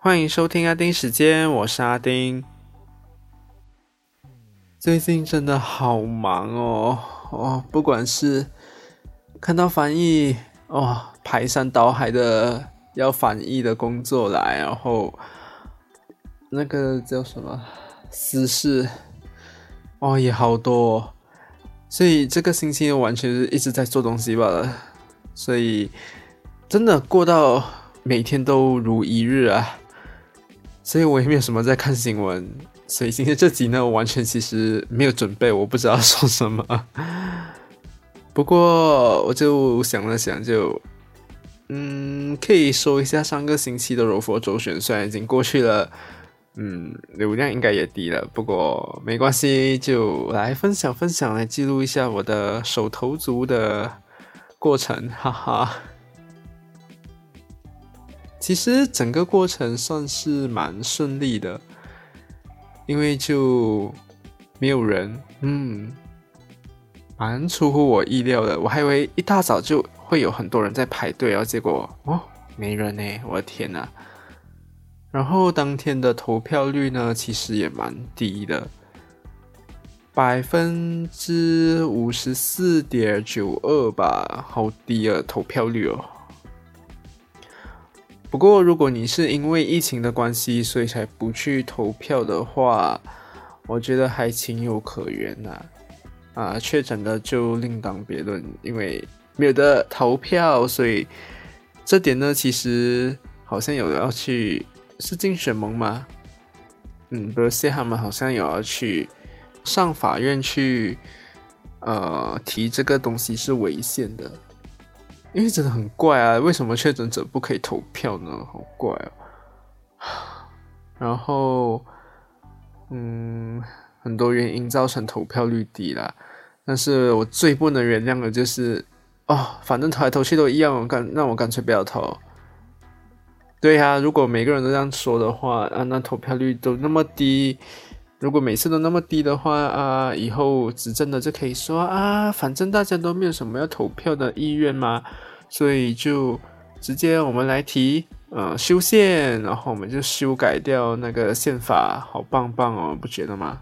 欢迎收听阿丁时间，我是阿丁。最近真的好忙哦，不管是看到翻译排山倒海的要翻译的工作来，然后那个叫什么私事也好多，所以这个星期完全是一直在做东西罢了，所以真的过到每天都如一日啊，所以我也没有什么在看新闻，所以今天这集呢，我完全其实没有准备，我不知道说什么。不过我就想了想就，可以说一下上个星期的柔佛周选，虽然已经过去了，流量应该也低了，不过没关系，就来分享分享，来记录一下我的手头足的过程，哈哈。其实整个过程算是蛮顺利的，因为就没有人，蛮出乎我意料的。我还以为一大早就会有很多人在排队，然后结果没人耶，我的天哪！然后当天的投票率呢，其实也蛮低的，54.92% 吧，好低的投票率哦。不过如果你是因为疫情的关系所以才不去投票的话，我觉得还情有可原啊，确诊的就另当别论，因为没有的投票，所以这点呢其实好像有要去是竞选盟吗？比如说他们好像有要去上法院去提这个东西是违宪的。因为真的很怪啊，为什么确诊者不可以投票呢？好怪啊！然后，很多原因造成投票率低啦。但是我最不能原谅的就是，反正投来投去都一样，那我干脆不要投。对啊，如果每个人都这样说的话啊，那投票率都那么低，如果每次都那么低的话啊，以后执政的就可以说啊，反正大家都没有什么要投票的意愿嘛，所以就直接我们来提修宪，然后我们就修改掉那个宪法，好棒棒哦，不觉得吗？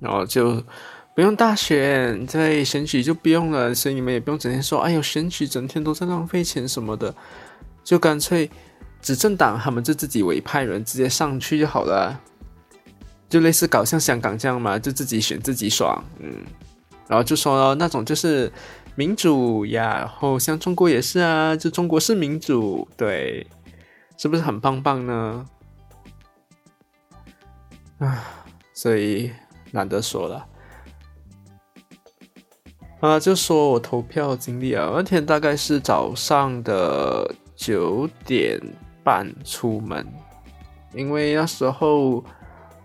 然后就不用大选，在选举就不用了，所以你们也不用整天说哎呦选举整天都在浪费钱什么的，就干脆执政党他们就自己委派人直接上去就好了。就类似搞像香港这样嘛，就自己选自己爽，然后就说那种就是民主呀，然后像中国也是啊，就中国是民主，对，是不是很棒棒呢？所以懒得说了啊，就说我投票经历啊，那天大概是早上的9:30出门，因为那时候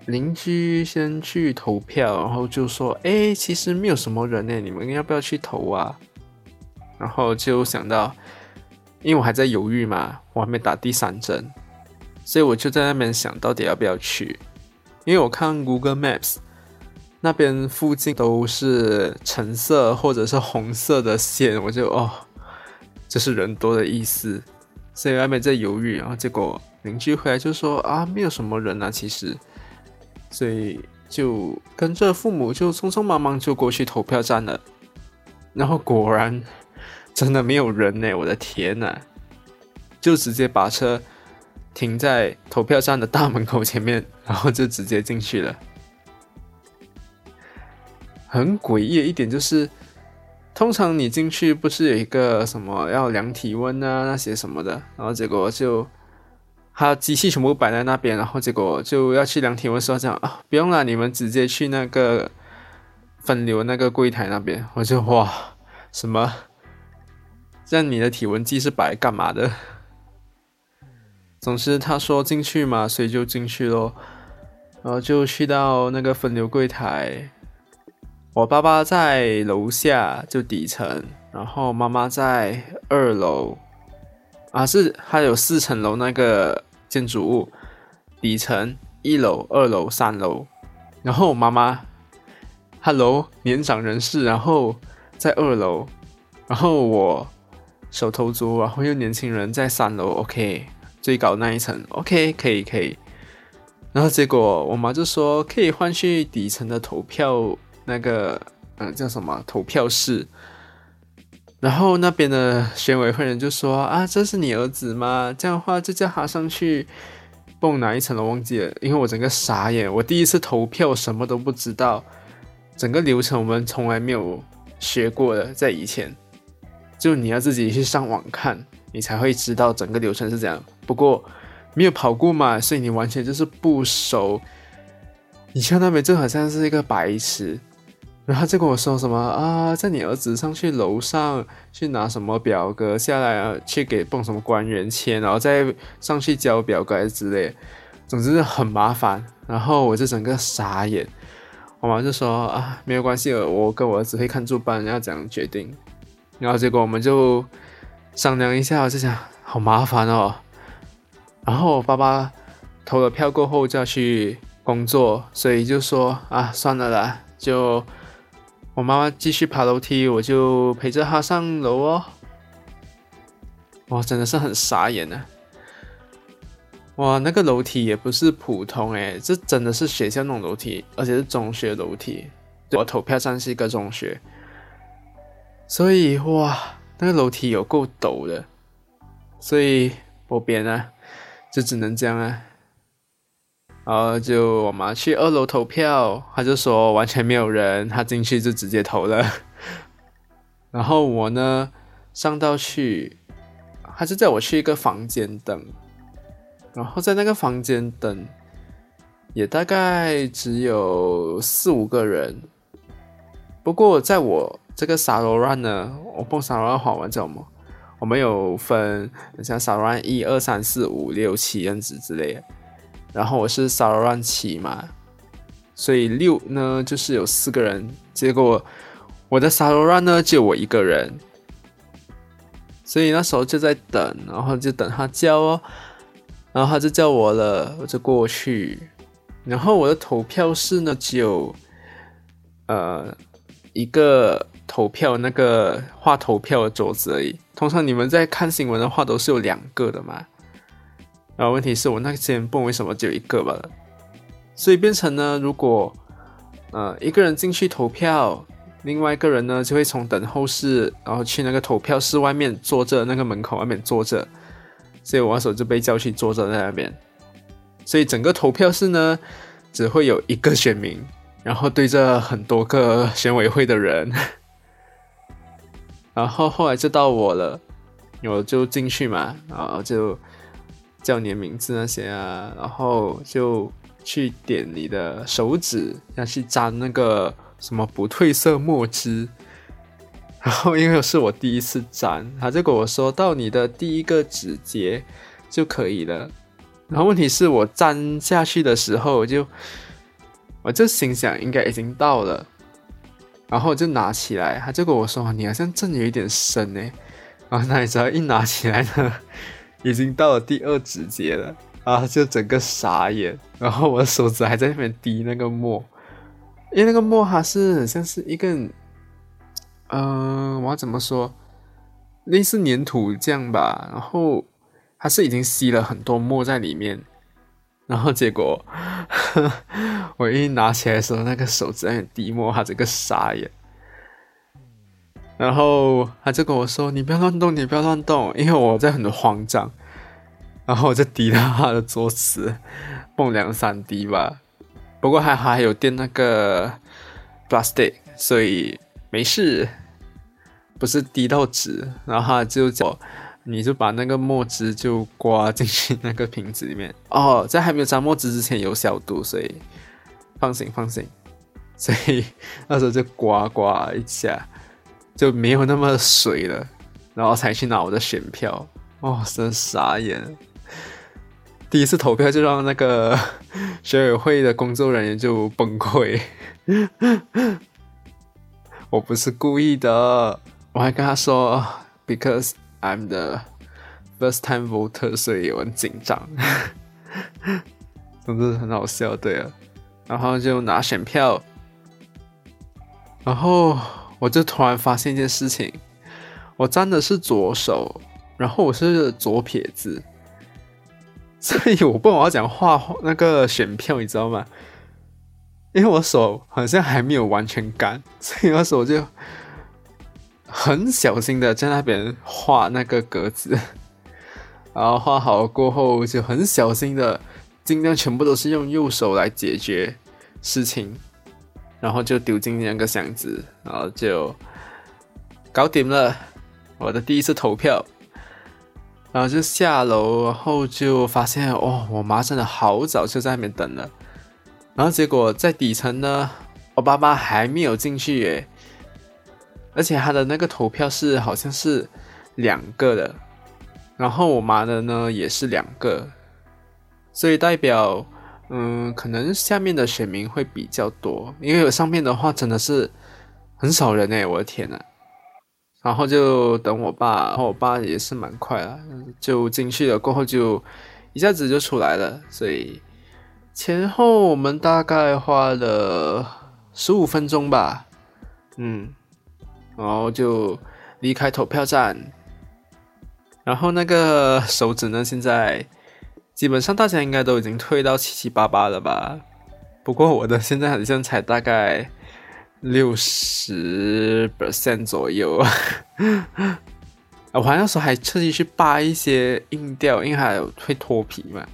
邻居先去投票，然后就说诶其实没有什么人耶，你们要不要去投啊？然后就想到因为我还在犹豫嘛，我还没打第三针，所以我就在那边想到底要不要去，因为我看 Google Maps 那边附近都是橙色或者是红色的线，我就这是人多的意思，所以我还没在犹豫，然后结果邻居回来就说啊没有什么人啊其实，所以就跟着父母就匆匆忙忙就过去投票站了，然后果然真的没有人耶，我的天哪！就直接把车停在投票站的大门口前面，然后就直接进去了。很诡异的一点就是，通常你进去不是有一个什么要量体温啊那些什么的，然后结果就他机器全部摆在那边，然后结果就要去量体温的时候讲不用啦，你们直接去那个分流那个柜台那边。我就哇，什么？这样你的体温计是摆干嘛的？总之他说进去嘛，所以就进去咯。然后就去到那个分流柜台，我爸爸在楼下就底层，然后妈妈在2楼。是它有4层楼那个建筑物，底层1楼、2楼、3楼。然后我妈妈，年长人士，然后在2楼，然后我手头足，然后又年轻人在3楼。OK，最高那一层 OK 可以可以，然后结果我妈就说可以换去底层的投票那个叫什么投票室，然后那边的选委会人就说啊这是你儿子吗，这样的话就叫他上去蹦哪一层我忘记了，因为我整个傻眼，我第一次投票什么都不知道，整个流程我们从来没有学过的，在以前就你要自己去上网看你才会知道整个流程是这样，不过没有跑过嘛，所以你完全就是不熟，你去那边就好像是一个白痴，然后就跟我说什么啊，在你儿子上去楼上去拿什么表格下来啊，去给蹦什么官员签，然后再上去交表格之类，总之很麻烦。然后我就整个傻眼，我妈就说啊，没有关系，我跟我儿子会看住办，要怎样决定。然后结果我们就商量一下，我就想好麻烦哦。然后我爸爸投了票过后就要去工作，所以就说啊，算了啦，就。我妈妈继续爬楼梯，我就陪着她上楼哦。哇，真的是很傻眼啊！哇，那个楼梯也不是普通诶，这真的是学校那种楼梯，而且是中学楼梯。我投票站是一个中学，所以哇，那个楼梯有够陡的，所以我编啊，就只能这样啊。然后就我妈去二楼投票，她就说完全没有人，她进去就直接投了。然后我呢上到去，她就叫我去一个房间等，然后在那个房间等也大概只有4-5个人。不过在我这个沙罗兰呢，我碰沙罗兰好玩叫什么？我们有分像沙罗兰1、2、3、4、5、6、7这样子之类的。然后我是沙罗兰7嘛，所以6呢就是有4个人，结果我的沙罗兰呢只有我一个人，所以那时候就在等，然后就等他叫哦，然后他就叫我了，我就过去，然后我的投票室呢只有一个投票那个画投票的桌子而已，通常你们在看新闻的话都是有2个的嘛。然后问题是我那间蹦为什么只有一个吧，所以变成呢，如果一个人进去投票，另外一个人呢就会从等候室，然后去那个投票室外面坐着，那个门口外面坐着，所以我那时候就被叫去坐着在那边，所以整个投票室呢只会有一个选民，然后对着很多个选委会的人，然后后来就到我了，我就进去嘛，然后就。叫你的名字那些啊，然后就去点你的手指，要去沾那个什么不褪色墨汁。然后因为是我第一次沾，他就跟我说到你的第一个指节就可以了。然后问题是我沾下去的时候我就心想应该已经到了，然后我就拿起来，他就跟我说你好像真的有一点深欸，然后那你只要一拿起来呢。已经到了第2指节了啊！就整个傻眼，然后我的手指还在那边滴那个墨，因为那个墨它是很像是一个，我要怎么说，类似粘土这样吧。然后它是已经吸了很多墨在里面，然后结果我一拿起来的时候，那个手指在那边滴墨，它整个傻眼。然后他就跟我说你不要乱动你不要乱动，因为我在很慌张，然后我就滴到他的桌子蹦2-3滴吧，不过还好还有垫那个 plastic， 所以没事，不是滴到纸。然后他就叫你就把那个墨汁就刮进去那个瓶子里面哦，在还没有沾墨汁之前有消毒，所以放心放心，所以那时候就刮一下就没有那么水了，然后才去拿我的选票。哦，真傻眼了！第一次投票就让那个选委会的工作人员就崩溃。我不是故意的，我还跟他说 ，because I'm the first time voter， 所以我很紧张。总之很好笑，对了，然后就拿选票，然后。我就突然发现一件事情，我沾的是左手，然后我是左撇子，所以我不懂要讲画那个选票，你知道吗？因为我手好像还没有完全干，所以那时候我就很小心的在那边画那个格子，然后画好过后就很小心的，尽量全部都是用右手来解决事情，然后就丢进那个箱子，然后就搞定了我的第一次投票。然后就下楼，然后就发现哦，我妈真的好早就在那边等了。然后结果在底层呢，我爸爸还没有进去耶，而且他的那个投票是好像是2个的，然后我妈的呢也是2个，所以代表可能下面的选民会比较多，因为我上面的话真的是很少人耶，我的天啊。然后就等我爸，然后我爸也是蛮快了，就进去了，过后就一下子就出来了，所以前后我们大概花了15分钟吧，然后就离开投票站。然后那个手指呢，现在基本上大家应该都已经退到778了吧，不过我的现在好像才大概60% 左右我还那时候还特地去扒一些硬掉，因为还会脱皮嘛，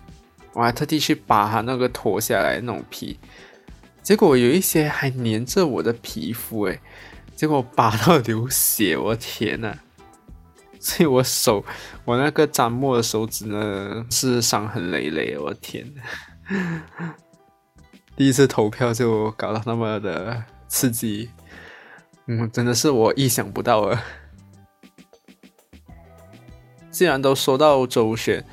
我还特地去把它那个脱下来那种皮，结果有一些还黏着我的皮肤耶，结果拔到流血，我天啊。所以我那个沾墨的手指呢是伤痕累累，我天啊。第一次投票就搞到那么的刺激，真的是我意想不到的。既然都说到州选，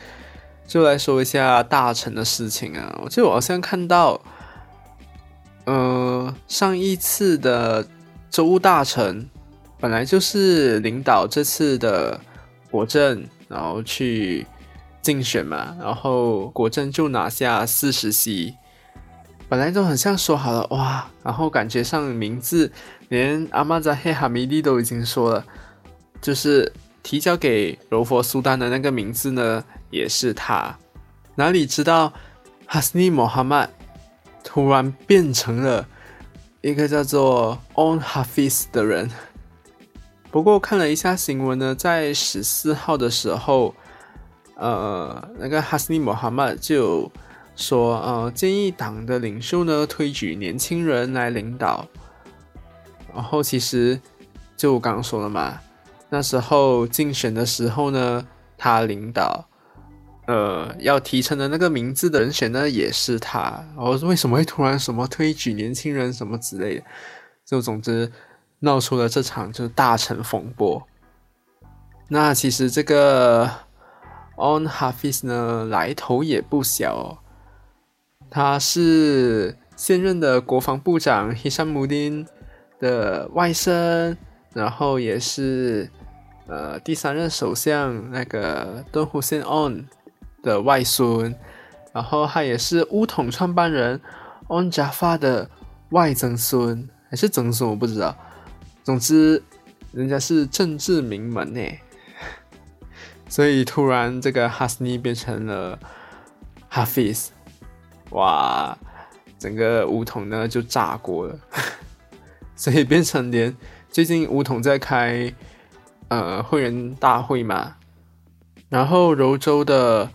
就来说一下大臣的事情啊。我记得我好像看到，上一次的州务大臣本来就是领导这次的国政，然后去竞选嘛，然后国政就拿下40席。本来都很像说好了哇，然后感觉上名字连阿曼扎黑哈米利都已经说了，就是提交给柔佛苏丹的那个名字呢也是他，哪里知道 Hasni Mohammad 突然变成了一个叫做 On Hafiz 的人。不过看了一下新闻呢，在14号的时候那个 Hasni Mohammad 就说建议党的领袖呢推举年轻人来领导。然后其实就我刚刚说了嘛，那时候竞选的时候呢他领导，要提成的那个名字的人选呢也是他。然后为什么会突然什么推举年轻人什么之类的，就总之闹出了这场就是大臣风波。那其实这个 On Hafiz 呢来头也不小哦。他是现任的国防部长 Hishamuddin 的外甥，然后也是第3任首相那个敦胡信 Onn 的外孙，然后他也是巫统创办人 Onn Jaafar 的外曾孙，还是曾孙我不知道，总之人家是政治名门耶。所以突然这个 Hasni 变成了 Hafiz，哇，整个巫统呢就炸锅了所以变成连最近巫统在开会员大会嘛，然后柔州的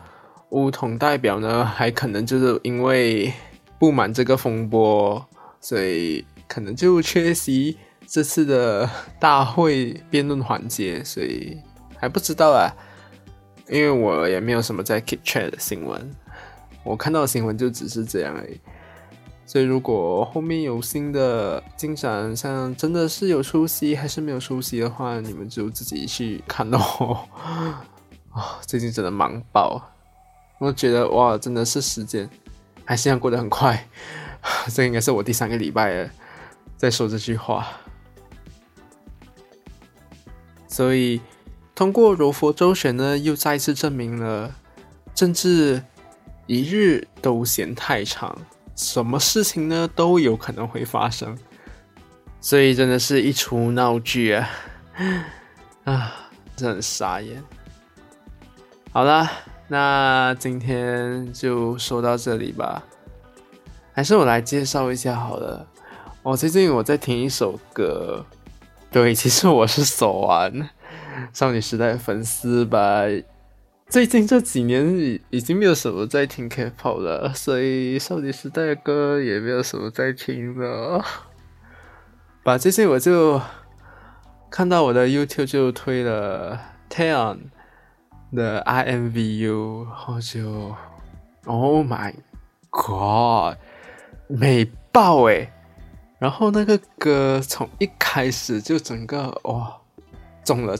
巫统代表呢还可能就是因为不满这个风波，所以可能就缺席这次的大会辩论环节，所以还不知道啊，因为我也没有什么在 keep track 的新闻，我看到的新闻就只是这样而已。所以如果后面有新的进展，像真的是有出席还是没有出席的话，你们就自己去看哦最近真的忙爆，我觉得哇，真的是时间还是这样过得很快这应该是我第3个礼拜了在说这句话。所以通过柔佛州选呢，又再次证明了政治一日都嫌太长，什么事情呢都有可能会发生，所以真的是一出闹剧啊，真的很傻眼。好啦，那今天就说到这里吧，还是我来介绍一下好了。最近我在听一首歌，对，其实我是手玩少女时代的粉丝吧。最近这几年已经没有什么在听 K-pop 了，所以少女时代的歌也没有什么在听了。吧，最近我就看到我的 YouTube 就推了 Taeyeon 的 INVU， 我就 Oh my God， 美爆欸！然后那个歌从一开始就整个哇中了，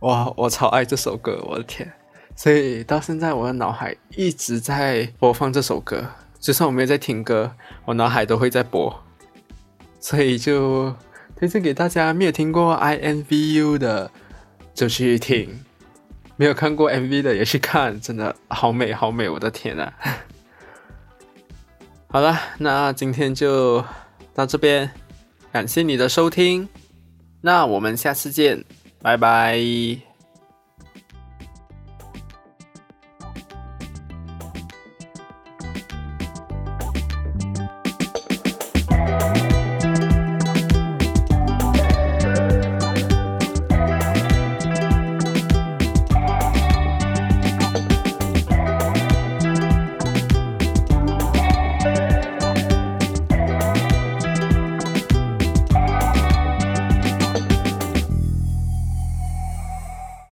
哇我超爱这首歌，我的天！所以到现在我的脑海一直在播放这首歌，就算我没有在听歌，我脑海都会在播，所以就推荐给大家。没有听过 INVU 的就去听，没有看过 MV 的也去看，真的好美好美，我的天啊！好了，那今天就到这边，感谢你的收听，那我们下次见，拜拜。